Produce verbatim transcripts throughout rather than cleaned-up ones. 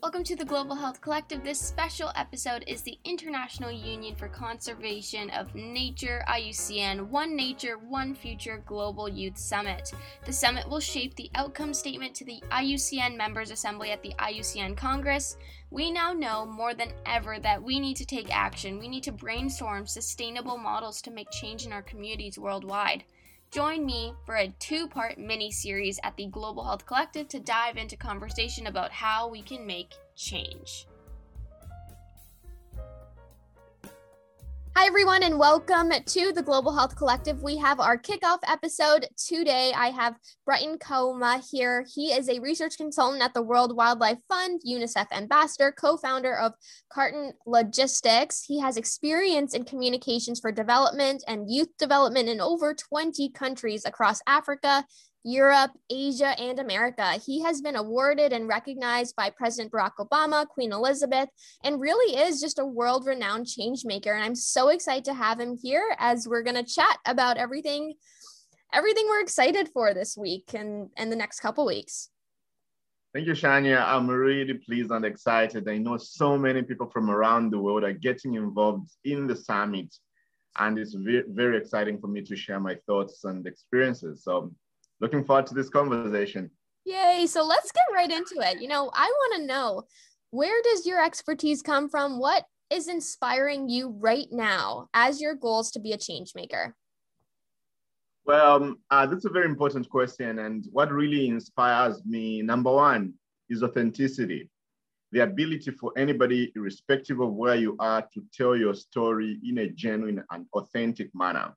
Welcome to the Global Health Collective. This special episode is the International Union for Conservation of Nature, I U C N, One Nature, One Future Global Youth Summit. The summit will shape the outcome statement to the I U C N Members Assembly at the I U C N Congress. We now know more than ever that we need to take action. We need to brainstorm sustainable models to make change in our communities worldwide. Join me for a two-part mini-series at the Global Health Collective to dive into conversation about how we can make change. Hi, everyone, and welcome to the Global Health Collective. We have our kickoff episode today. I have Brighton Kaoma here. He is a research consultant at the World Wildlife Fund, UNICEF ambassador, co-founder of Carton Logistics. He has experience in communications for development and youth development in over twenty countries across Africa, Europe, Asia, and America. He has been awarded and recognized by President Barack Obama, Queen Elizabeth, and really is just a world-renowned change maker. And I'm so excited to have him here as we're going to chat about everything, everything we're excited for this week and, and the next couple weeks. Thank you, Shania. I'm really pleased and excited. I know so many people from around the world are getting involved in the summit, and it's very, very exciting for me to share my thoughts and experiences. So looking forward to this conversation. Yay. So let's get right into it. You know, I want to know, where does your expertise come from? What is inspiring you right now as your goals to be a change maker? Well, uh, that's a very important question. And what really inspires me, number one, is authenticity. The ability for anybody, irrespective of where you are, to tell your story in a genuine and authentic manner.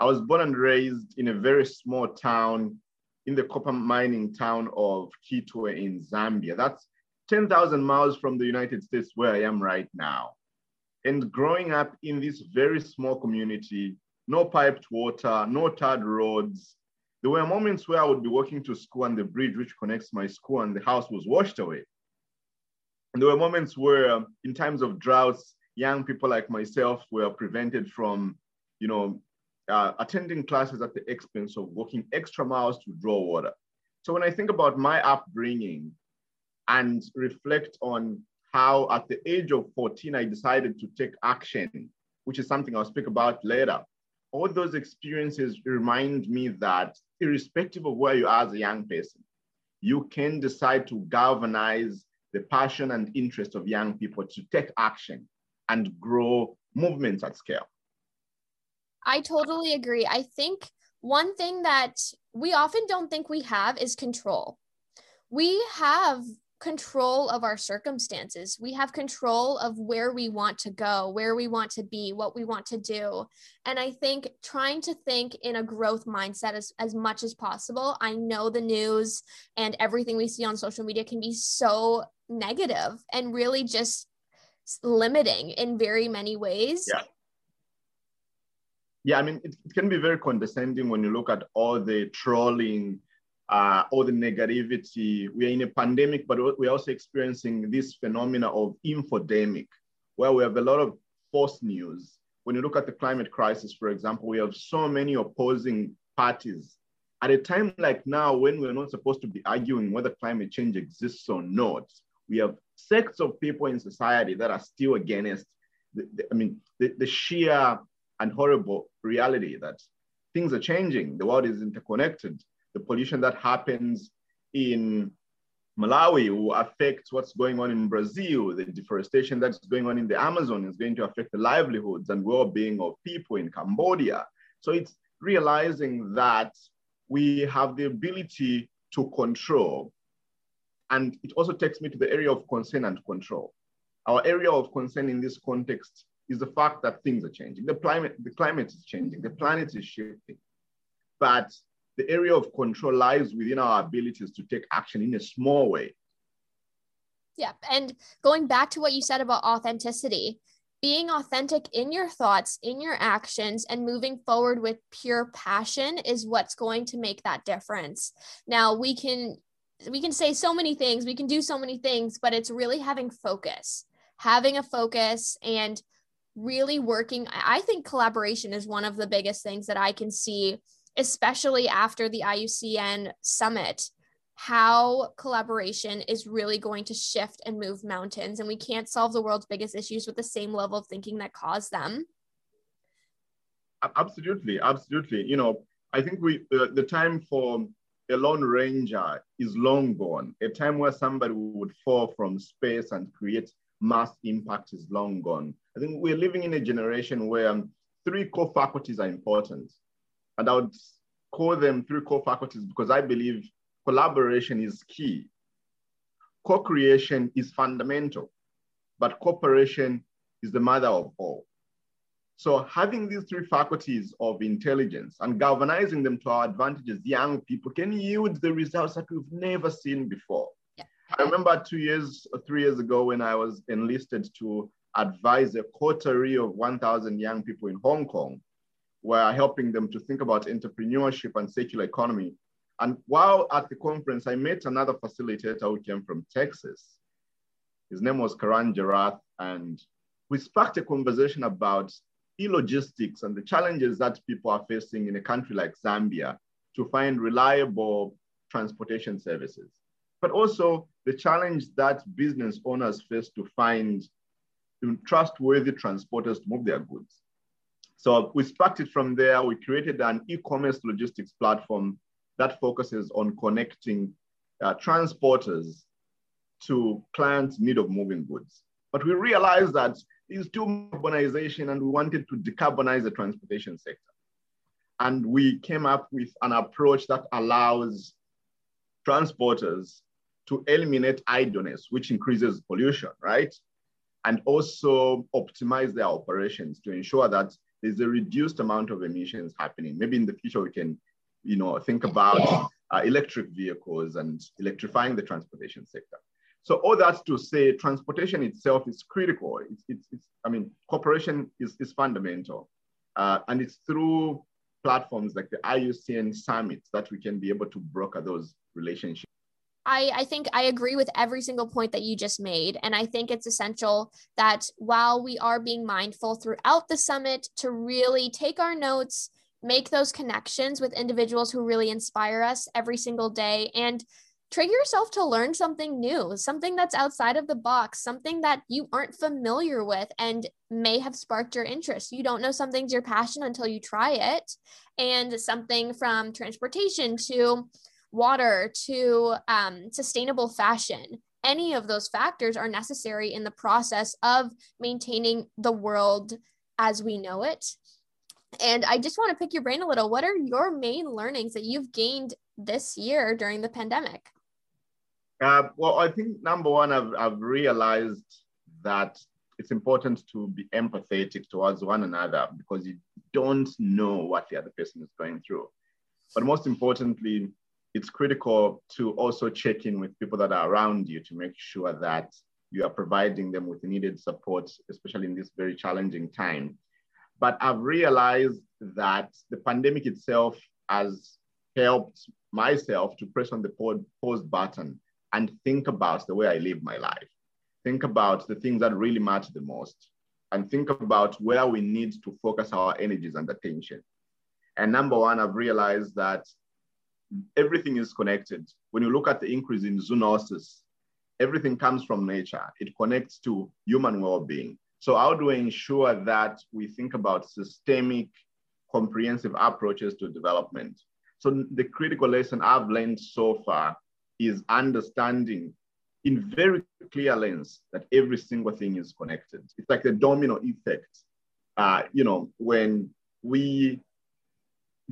I was born and raised in a very small town, in the copper mining town of Kitwe in Zambia. That's ten thousand miles from the United States, where I am right now. And growing up in this very small community, no piped water, no tarred roads. There were moments where I would be walking to school and the bridge which connects my school and the house was washed away. And there were moments where, in times of droughts, young people like myself were prevented from, you know, Uh, attending classes at the expense of walking extra miles to draw water. So when I think about my upbringing and reflect on how at the age of fourteen, I decided to take action, which is something I'll speak about later. All those experiences remind me that irrespective of where you are as a young person, you can decide to galvanize the passion and interest of young people to take action and grow movements at scale. I totally agree. I think one thing that we often don't think we have is control. We have control of our circumstances. We have control of where we want to go, where we want to be, what we want to do. And I think trying to think in a growth mindset as, as much as possible. I know the news and everything we see on social media can be so negative and really just limiting in very many ways. Yeah. Yeah, I mean, it, it can be very condescending when you look at all the trolling, uh, all the negativity. We are in a pandemic, but we're also experiencing this phenomena of infodemic, where we have a lot of false news. When you look at the climate crisis, for example, we have so many opposing parties. At a time like now, when we're not supposed to be arguing whether climate change exists or not, we have sects of people in society that are still against, the, the, I mean, the, the sheer and horrible reality that things are changing. The world is interconnected. The pollution that happens in Malawi will affect what's going on in Brazil. The deforestation that's going on in the Amazon is going to affect the livelihoods and well-being of people in Cambodia. So it's realizing that we have the ability to control. And it also takes me to the area of concern and control. Our area of concern in this context is the fact that things are changing. The climate, the climate is changing, the planet is shifting. But the area of control lies within our abilities to take action in a small way. Yeah, and going back to what you said about authenticity, being authentic in your thoughts, in your actions, and moving forward with pure passion is what's going to make that difference. Now, we can, we can say so many things, we can do so many things, but it's really having focus, having a focus and really working. I think collaboration is one of the biggest things that I can see, especially after the I U C N summit, how collaboration is really going to shift and move mountains. And we can't solve the world's biggest issues with the same level of thinking that caused them. Absolutely, absolutely. You know, I think we uh, the time for a Lone Ranger is long gone. A time where somebody would fall from space and create mass impact is long gone. I think we're living in a generation where um, three core faculties are important. And I would call them three core faculties because I believe collaboration is key. Co-creation is fundamental, but cooperation is the mother of all. So having these three faculties of intelligence and galvanizing them to our advantage as young people can yield the results that we've never seen before. Yeah. I remember two years or three years ago when I was enlisted to advise a coterie of one thousand young people in Hong Kong, where helping them to think about entrepreneurship and circular economy. And while at the conference, I met another facilitator who came from Texas. His name was Karan Jarath, and we sparked a conversation about e-logistics and the challenges that people are facing in a country like Zambia to find reliable transportation services, but also the challenge that business owners face to find trustworthy transporters to move their goods. So we sparked it from there. We created an e-commerce logistics platform that focuses on connecting uh, transporters to clients in need of moving goods. But we realized that it's too urbanization and we wanted to decarbonize the transportation sector. And we came up with an approach that allows transporters to eliminate idleness, which increases pollution, right? And also optimize their operations to ensure that there's a reduced amount of emissions happening. Maybe in the future, we can you know, think about yeah. uh, electric vehicles and electrifying the transportation sector. So all that's to say, transportation itself is critical. It's, it's, it's I mean, cooperation is, is fundamental. Uh, and it's through platforms like the I U C N summits that we can be able to broker those relationships. I, I think I agree with every single point that you just made. And I think it's essential that while we are being mindful throughout the summit to really take our notes, make those connections with individuals who really inspire us every single day, and trigger yourself to learn something new, something that's outside of the box, something that you aren't familiar with and may have sparked your interest. You don't know something's your passion until you try it. And something from transportation to water to um, sustainable fashion, any of those factors are necessary in the process of maintaining the world as we know it. And I just want to pick your brain a little. What are your main learnings that you've gained this year during the pandemic? Uh, well, I think number one, I've, I've realized that it's important to be empathetic towards one another because you don't know what the other person is going through. But most importantly, it's critical to also check in with people that are around you to make sure that you are providing them with the needed support, especially in this very challenging time. But I've realized that the pandemic itself has helped myself to press on the pause button and think about the way I live my life. Think about the things that really matter the most and think about where we need to focus our energies and attention. And number one, I've realized that everything is connected. When you look at the increase in zoonosis, everything comes from nature. It connects to human well-being. So how do we ensure that we think about systemic, comprehensive approaches to development? So the critical lesson I've learned so far is understanding in very clear lens that every single thing is connected. It's like the domino effect. Uh, you know, when we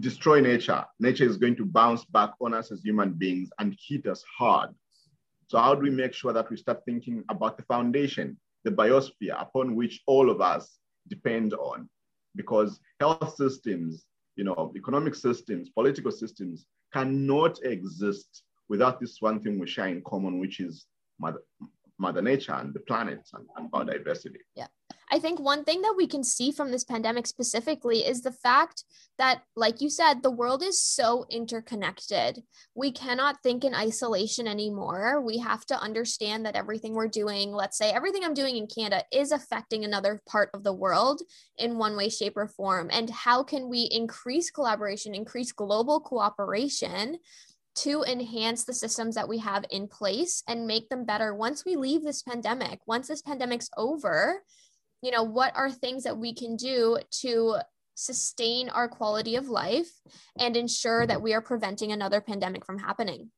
destroy nature, nature is going to bounce back on us as human beings and hit us hard. So how do we make sure that we start thinking about the foundation, the biosphere upon which all of us depend on? Because health systems, you know, economic systems, political systems cannot exist without this one thing we share in common, which is mother, mother nature and the planet and, and biodiversity. Yeah. I think one thing that we can see from this pandemic specifically is the fact that, like you said, the world is so interconnected. We cannot think in isolation anymore. We have to understand that everything we're doing, let's say everything I'm doing in Canada, is affecting another part of the world in one way, shape, or form. And how can we increase collaboration, increase global cooperation to enhance the systems that we have in place and make them better once we leave this pandemic. Once this pandemic's over, you know, what are things that we can do to sustain our quality of life and ensure that we are preventing another pandemic from happening?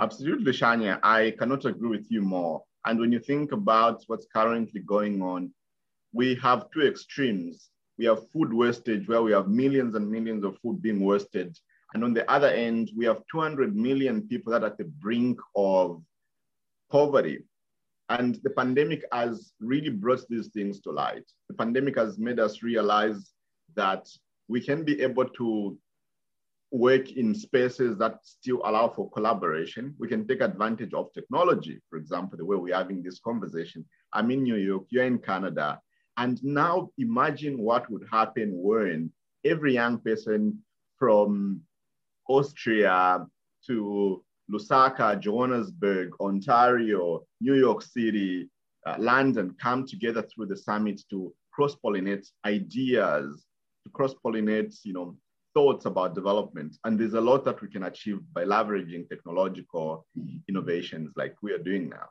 Absolutely, Shania. I cannot agree with you more. And when you think about what's currently going on, we have two extremes. We have food wastage, where we have millions and millions of food being wasted. And on the other end, we have two hundred million people that are at the brink of poverty. And the pandemic has really brought these things to light. The pandemic has made us realize that we can be able to work in spaces that still allow for collaboration. We can take advantage of technology, for example, the way we're having this conversation. I'm in New York, you're in Canada. And now imagine what would happen when every young person from Austria to Lusaka, Johannesburg, Ontario, New York City, uh, London come together through the summit to cross-pollinate ideas, to cross-pollinate, you know, thoughts about development. And there's a lot that we can achieve by leveraging technological innovations like we are doing now.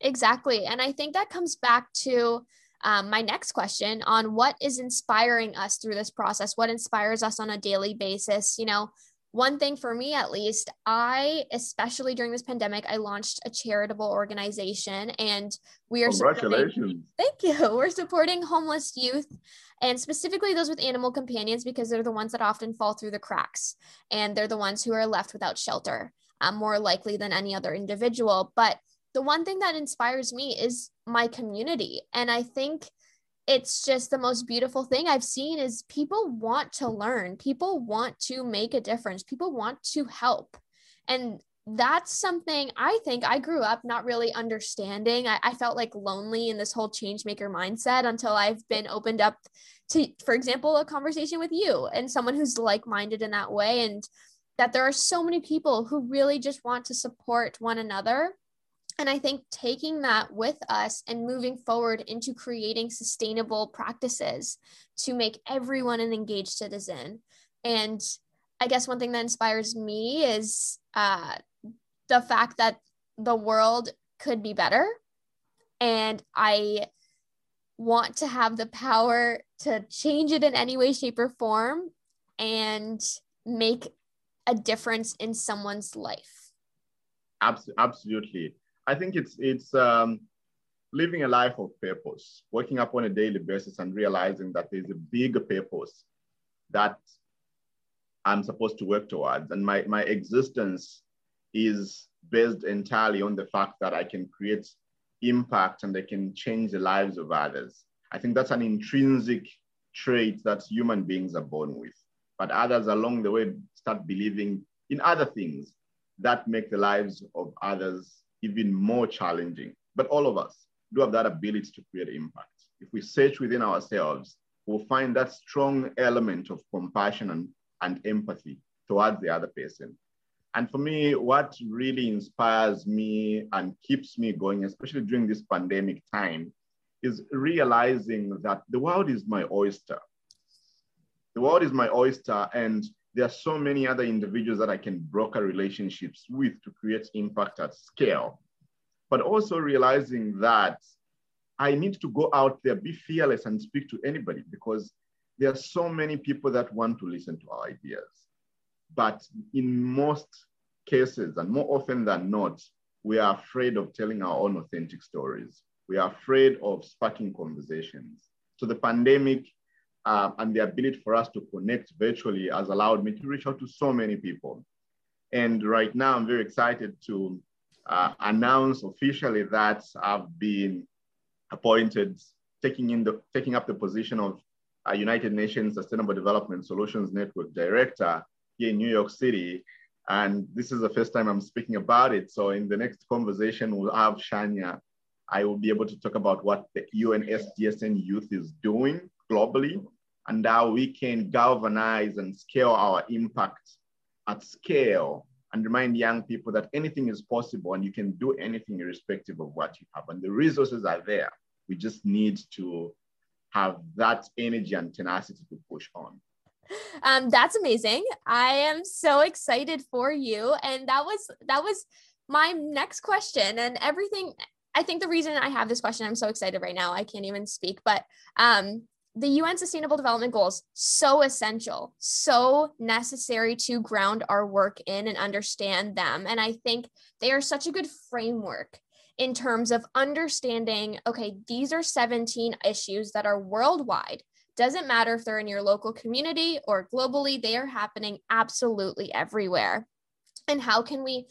Exactly. And I think that comes back to um, my next question on what is inspiring us through this process, what inspires us on a daily basis. You know, one thing for me, at least, I, especially during this pandemic, I launched a charitable organization, and we are Congratulations. Thank you. We're supporting homeless youth, and specifically those with animal companions, because they're the ones that often fall through the cracks, and they're the ones who are left without shelter, um, more likely than any other individual. But the one thing that inspires me is my community. And I think it's just the most beautiful thing I've seen is people want to learn. People want to make a difference. People want to help. And that's something I think I grew up not really understanding. I, I felt like lonely in this whole change maker mindset until I've been opened up to, for example, a conversation with you and someone who's like-minded in that way, and that there are so many people who really just want to support one another. And I think taking that with us and moving forward into creating sustainable practices to make everyone an engaged citizen. And I guess one thing that inspires me is uh, the fact that the world could be better. And I want to have the power to change it in any way, shape, or form and make a difference in someone's life. Absolutely. I think it's it's um, living a life of purpose, waking up on a daily basis and realizing that there's a bigger purpose that I'm supposed to work towards. And my, my existence is based entirely on the fact that I can create impact and I can change the lives of others. I think that's an intrinsic trait that human beings are born with. But others along the way start believing in other things that make the lives of others even more challenging. But all of us do have that ability to create impact. If we search within ourselves, we'll find that strong element of compassion and, and empathy towards the other person. And for me, what really inspires me and keeps me going, especially during this pandemic time, is realizing that the world is my oyster. The world is my oyster, and there are so many other individuals that I can broker relationships with to create impact at scale. But also realizing that I need to go out there, be fearless, and speak to anybody, because there are so many people that want to listen to our ideas. But in most cases, and more often than not, we are afraid of telling our own authentic stories. We are afraid of sparking conversations. So the pandemic Uh, and the ability for us to connect virtually has allowed me to reach out to so many people. And right now I'm very excited to uh, announce officially that I've been appointed, taking, in the, taking up the position of uh, United Nations Sustainable Development Solutions Network Director here in New York City. And this is the first time I'm speaking about it. So in the next conversation we'll have Shania, I will be able to talk about what the U N S D S N Youth is doing globally, and how we can galvanize and scale our impact at scale and remind young people that anything is possible and you can do anything irrespective of what you have. And the resources are there. We just need to have that energy and tenacity to push on. Um, that's amazing. I am so excited for you. And that was, that was my next question, and everything. I think the reason I have this question, I'm so excited right now, I can't even speak, but um, the U N Sustainable Development Goals, so essential, so necessary to ground our work in and understand them. And I think they are such a good framework in terms of understanding, okay, these are seventeen issues that are worldwide. Doesn't matter if they're in your local community or globally, they are happening absolutely everywhere. And how can we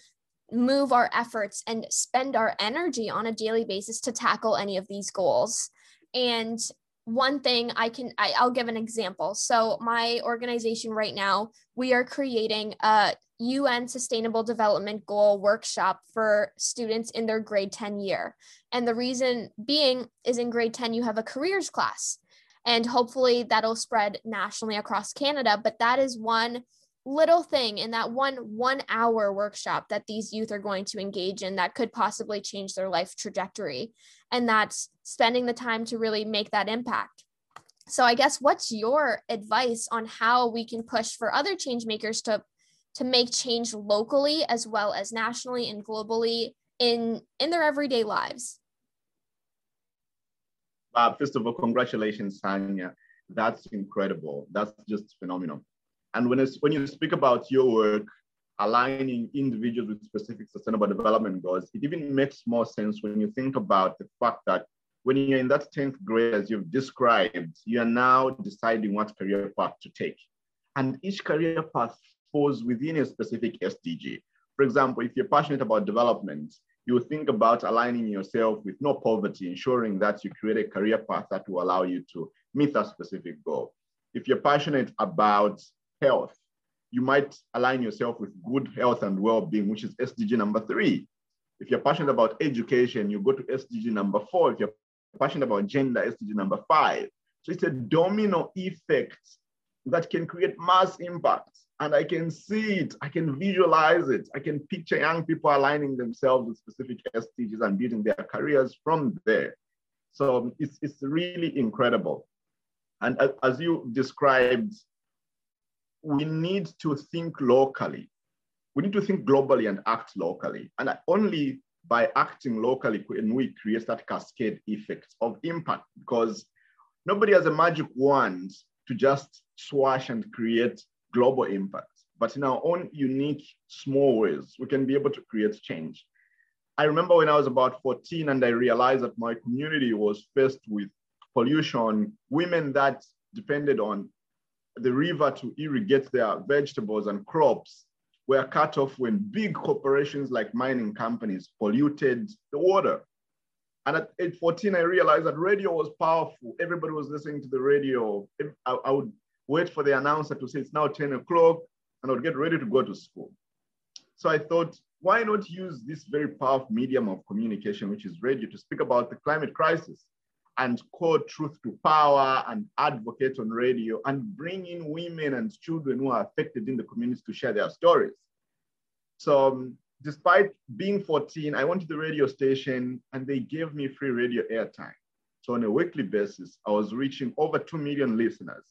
move our efforts and spend our energy on a daily basis to tackle any of these goals? And one thing I can, I, I'll give an example. So my organization right now, we are creating a U N Sustainable Development Goal workshop for students in their grade ten year. And the reason being is in grade ten, you have a careers class. And hopefully that'll spread nationally across Canada. But that is one little thing in that one one hour workshop that these youth are going to engage in that could possibly change their life trajectory. And that's spending the time to really make that impact. So I guess what's your advice on how we can push for other change makers to, to make change locally as well as nationally and globally in, in their everyday lives? Uh, first of all, congratulations, Shania. That's incredible. That's just phenomenal. And when, it's, when you speak about your work, aligning individuals with specific sustainable development goals, it even makes more sense when you think about the fact that when you're in that tenth grade, as you've described, you are now deciding what career path to take. And each career path falls within a specific S D G. For example, if you're passionate about development, you think about aligning yourself with no poverty, ensuring that you create a career path that will allow you to meet that specific goal. If you're passionate about health, you might align yourself with good health and well-being, which is S D G number three. If you're passionate about education, you go to S D G number four. If you're passionate about gender, S D G number five. So it's a domino effect that can create mass impact. And I can see it, I can visualize it. I can picture young people aligning themselves with specific S D Gs and building their careers from there. So it's, it's really incredible. And as you described, we need to think locally. We need to think globally and act locally. And only by acting locally can we create that cascade effect of impact, because nobody has a magic wand to just swash and create global impact. But in our own unique small ways, we can be able to create change. I remember when I was about fourteen and I realized that my community was faced with pollution, women that depended on the river to irrigate their vegetables and crops were cut off when big corporations like mining companies polluted the water. And at age fourteen, I realized that radio was powerful. Everybody was listening to the radio. I, I would wait for the announcer to say it's now ten o'clock, and I would get ready to go to school. So I thought, why not use this very powerful medium of communication, which is radio, to speak about the climate crisis and call truth to power and advocate on radio and bring in women and children who are affected in the communities to share their stories. So um, despite being fourteen, I went to the radio station and they gave me free radio airtime. So on a weekly basis, I was reaching over two million listeners.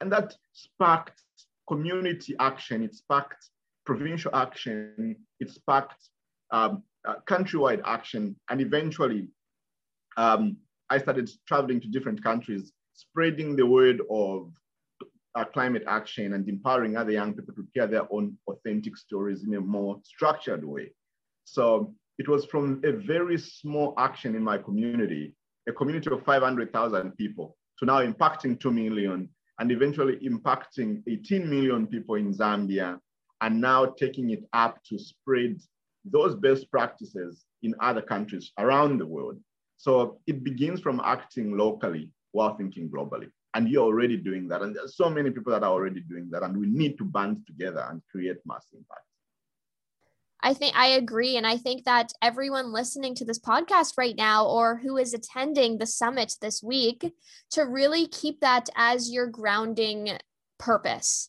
And that sparked community action, it sparked provincial action, it sparked um, uh, countrywide action. And eventually, um, I started traveling to different countries, spreading the word of uh, climate action and empowering other young people to share their own authentic stories in a more structured way. So it was from a very small action in my community, a community of five hundred thousand people, to now impacting two million and eventually impacting eighteen million people in Zambia, and now taking it up to spread those best practices in other countries around the world. So it begins from acting locally while thinking globally. And you're already doing that. And there's so many people that are already doing that. And we need to band together and create mass impact. I think I agree. And I think that everyone listening to this podcast right now, or who is attending the summit this week, to really keep that as your grounding purpose.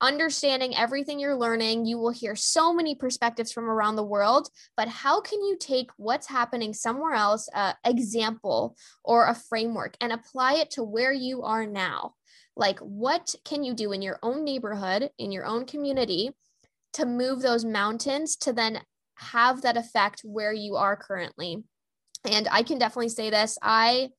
understanding everything you're learning. You will hear so many perspectives from around the world, but how can you take what's happening somewhere else, uh, example or a framework, and apply it to where you are now? Like, what can you do in your own neighborhood, in your own community, to move those mountains to then have that effect where you are currently? And I can definitely say this. I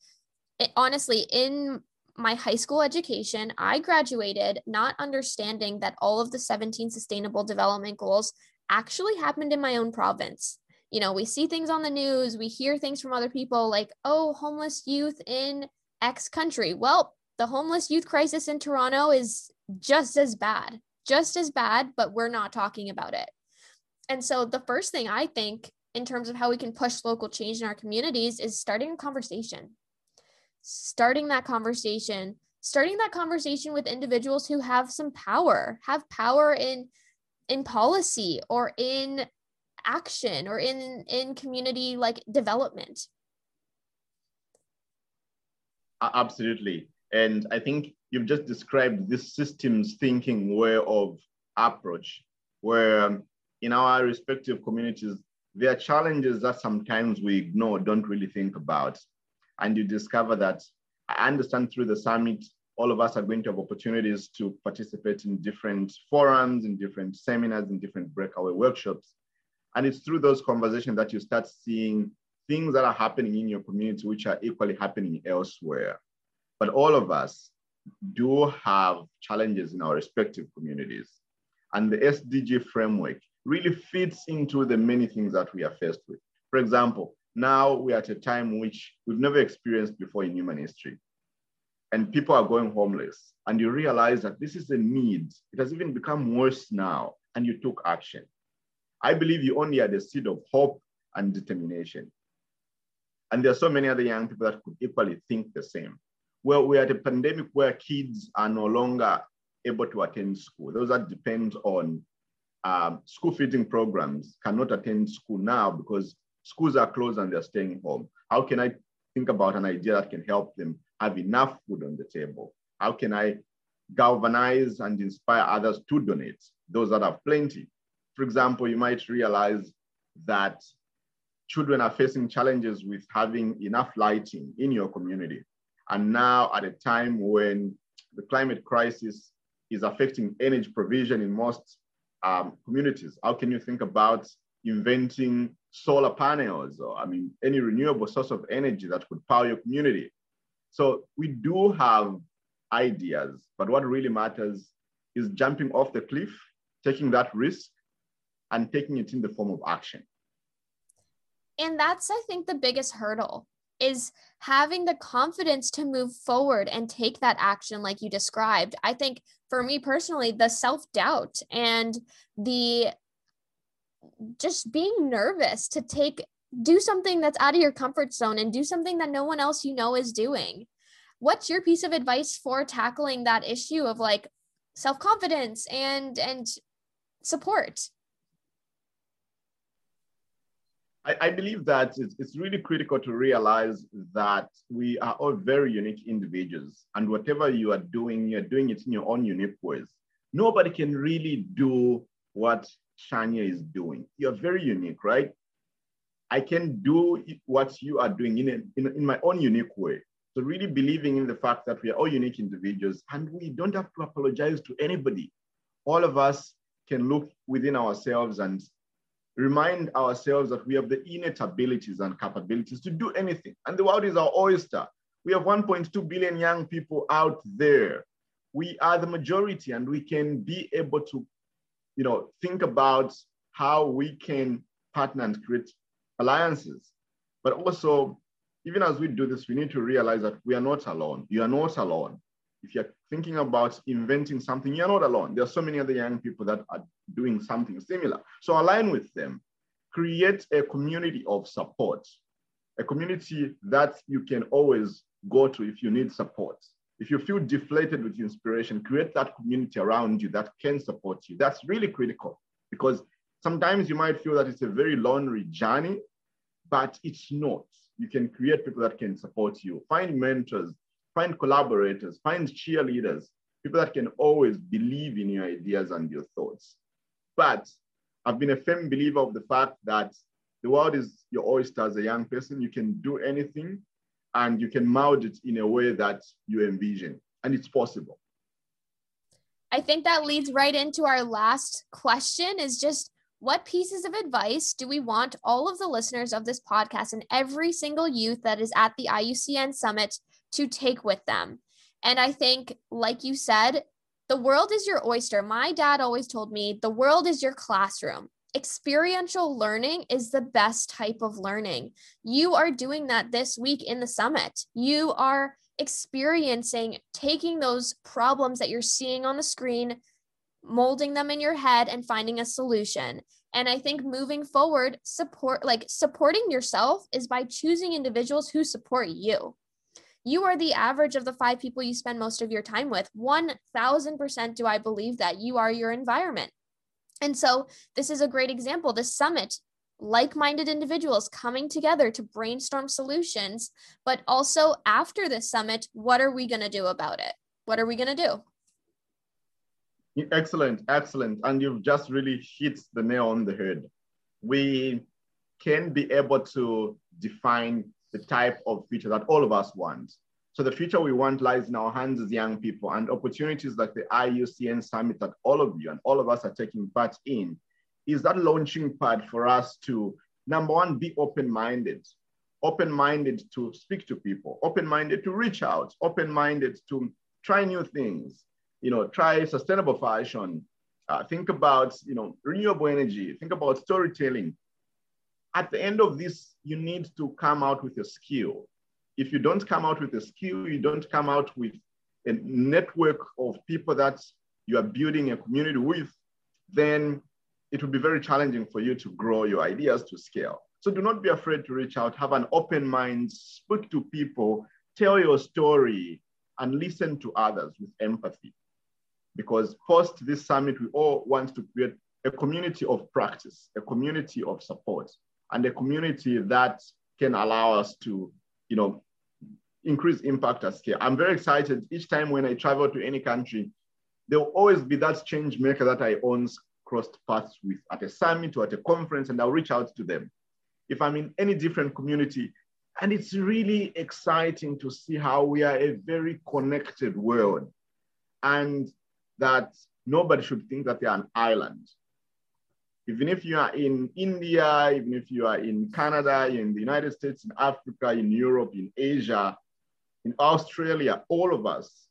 it, honestly, in my high school education, I graduated not understanding that all of the seventeen Sustainable Development Goals actually happened in my own province. You know, we see things on the news, we hear things from other people like, oh, homeless youth in X country. Well, the homeless youth crisis in Toronto is just as bad, just as bad, but we're not talking about it. And so the first thing I think in terms of how we can push local change in our communities is starting a conversation. Starting that conversation, starting that conversation with individuals who have some power, have power in, in policy or in action or in, in community like development. Absolutely. And I think you've just described this systems thinking way of approach, where in our respective communities, there are challenges that sometimes we ignore, don't really think about. And you discover that, I understand through the summit, all of us are going to have opportunities to participate in different forums, in different seminars, in different breakaway workshops. And it's through those conversations that you start seeing things that are happening in your community, which are equally happening elsewhere. But all of us do have challenges in our respective communities. And the S D G framework really fits into the many things that we are faced with. For example, now we're at a time which we've never experienced before in human history. And people are going homeless. And you realize that this is a need. It has even become worse now. And you took action. I believe you only had a seed of hope and determination. And there are so many other young people that could equally think the same. Well, we're at a pandemic where kids are no longer able to attend school. Those that depend on um, school feeding programs cannot attend school now because schools are closed and they're staying home. How can I think about an idea that can help them have enough food on the table? How can I galvanize and inspire others to donate, those that have plenty? For example, you might realize that children are facing challenges with having enough lighting in your community. And now at a time when the climate crisis is affecting energy provision in most um, communities, how can you think about inventing solar panels or, I mean, any renewable source of energy that could power your community? So we do have ideas, but what really matters is jumping off the cliff, taking that risk and taking it in the form of action. And that's, I think, the biggest hurdle, is having the confidence to move forward and take that action like you described. I think for me personally, the self-doubt and the just being nervous to take, do something that's out of your comfort zone and do something that no one else you know is doing. What's your piece of advice for tackling that issue of like self-confidence and, and support? I believe that it's really critical to realize that we are all very unique individuals, and whatever you are doing, you're doing it in your own unique ways. Nobody can really do what Shania is doing. You're very unique, right? I can do what you are doing in, a, in, in my own unique way. So really believing in the fact that we are all unique individuals and we don't have to apologize to anybody. All of us can look within ourselves and remind ourselves that we have the innate abilities and capabilities to do anything. And the world is our oyster. We have one point two billion young people out there. We are the majority, and we can be able to, you know, think about how we can partner and create alliances. But also, even as we do this, we need to realize that we are not alone. You are not alone. If you're thinking about inventing something, you're not alone. There are so many other young people that are doing something similar. So align with them, create a community of support, a community that you can always go to if you need support. If you feel deflated with inspiration, create that community around you that can support you. That's really critical, because sometimes you might feel that it's a very lonely journey, but it's not. You can create people that can support you. Find mentors, find collaborators, find cheerleaders, people that can always believe in your ideas and your thoughts. But I've been a firm believer of the fact that the world is your oyster as a young person. You can do anything and you can mold it in a way that you envision, and it's possible. I think that leads right into our last question, is just what pieces of advice do we want all of the listeners of this podcast and every single youth that is at the I U C N Summit to take with them? And I think, like you said, the world is your oyster. My dad always told me the world is your classroom. Experiential learning is the best type of learning. You are doing that this week in the summit. You are experiencing, taking those problems that you're seeing on the screen, molding them in your head and finding a solution. And I think moving forward, support, like supporting yourself is by choosing individuals who support you. You are the average of the five people you spend most of your time with. one thousand percent do I believe that you are your environment. And so this is a great example. This summit, like-minded individuals coming together to brainstorm solutions, but also after this summit, what are we going to do about it? What are we going to do? Excellent, excellent. And you've just really hit the nail on the head. We can be able to define the type of future that all of us want. So the future we want lies in our hands as young people, and opportunities like the I U C N Summit that all of you and all of us are taking part in is that launching pad for us to, number one, be open-minded, open-minded to speak to people, open-minded to reach out, open-minded to try new things, you know, try sustainable fashion, uh, think about, you know, renewable energy, think about storytelling. At the end of this, you need to come out with a skill. If you don't come out with a skill, you don't come out with a network of people that you are building a community with, then it will be very challenging for you to grow your ideas to scale. So do not be afraid to reach out, have an open mind, speak to people, tell your story, and listen to others with empathy. Because post this summit, we all want to create a community of practice, a community of support, and a community that can allow us to, you know, increase impact at scale. I'm very excited each time when I travel to any country, there will always be that change maker that I own crossed paths with at a summit or at a conference, and I'll reach out to them. If I'm in any different community, and it's really exciting to see how we are a very connected world, and that nobody should think that they are an island. Even if you are in India, even if you are in Canada, in the United States, in Africa, in Europe, in Asia, in Australia, all of us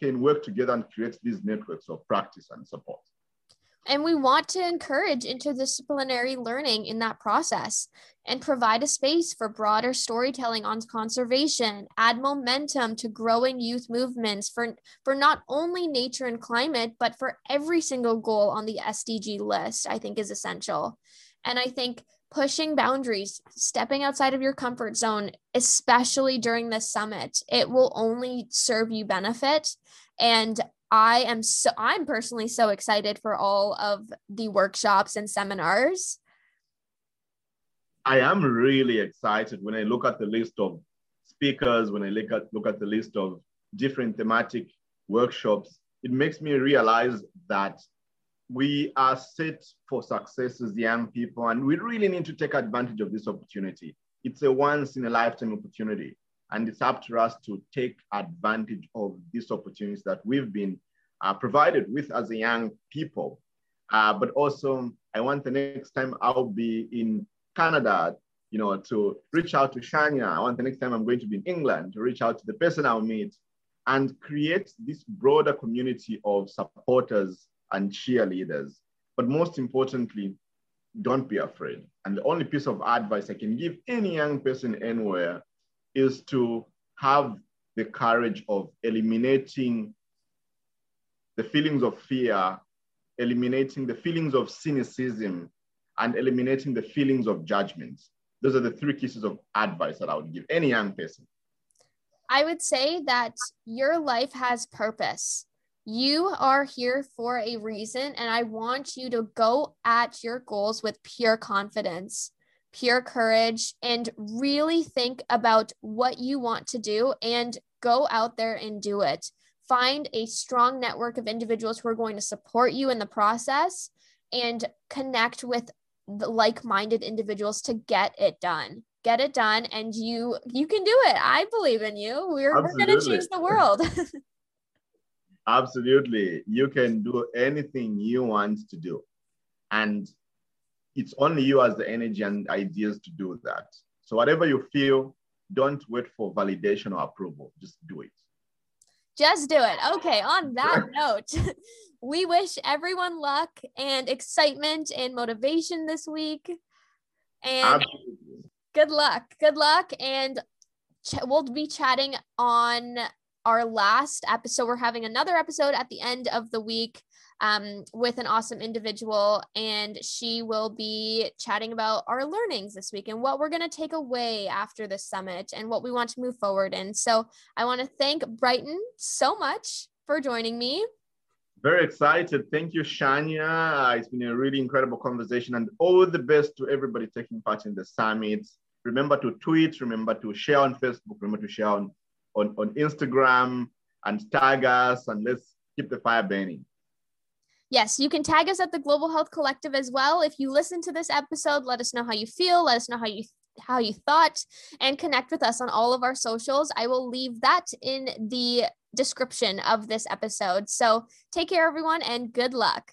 can work together and create these networks of practice and support. And we want to encourage interdisciplinary learning in that process and provide a space for broader storytelling on conservation, add momentum to growing youth movements for, for not only nature and climate, but for every single goal on the S D G list, I think is essential. And I think pushing boundaries, stepping outside of your comfort zone, especially during this summit, it will only serve you benefit. And I am so, I'm personally so excited for all of the workshops and seminars. I am really excited when I look at the list of speakers, when I look at, look at the list of different thematic workshops, it makes me realize that we are set for success as young people, and we really need to take advantage of this opportunity. It's a once in a lifetime opportunity. And it's up to us to take advantage of these opportunities that we've been uh, provided with as a young people. Uh, but also, I want the next time I'll be in Canada, you know, to reach out to Shania. I want the next time I'm going to be in England to reach out to the person I'll meet and create this broader community of supporters and cheerleaders. But most importantly, don't be afraid. And the only piece of advice I can give any young person anywhere is to have the courage of eliminating the feelings of fear, eliminating the feelings of cynicism, and eliminating the feelings of judgment. Those are the three pieces of advice that I would give any young person. I would say that your life has purpose. You are here for a reason, and I want you to go at your goals with pure confidence, pure courage, and really think about what you want to do and go out there and do it. find a strong network of individuals who are going to support you in the process and connect with the like-minded individuals to get it done. Get it done, and you you can do it. I believe in you. We're, we're going to change the world. Absolutely. You can do anything you want to do. And it's only you as the energy and ideas to do that. So whatever you feel, don't wait for validation or approval. Just do it. Just do it. Okay. On that note, we wish everyone luck and excitement and motivation this week. And Absolutely. good luck. Good luck. And ch- we'll be chatting on our last episode. We're having another episode at the end of the week um, with an awesome individual, and she will be chatting about our learnings this week and what we're going to take away after this summit and what we want to move forward in. So I want to thank Brighton so much for joining me. Very excited. Thank you, Shania. It's been a really incredible conversation, and all the best to everybody taking part in the summit. Remember to tweet, remember to share on Facebook, remember to share on On, on Instagram, and tag us, and let's keep the fire burning. Yes, you can tag us at the Global Health Collective as well. If you listen to this episode, let us know how you feel, let us know how you how you thought, and connect with us on all of our socials. I will leave that in the description of this episode. So take care, everyone, and good luck.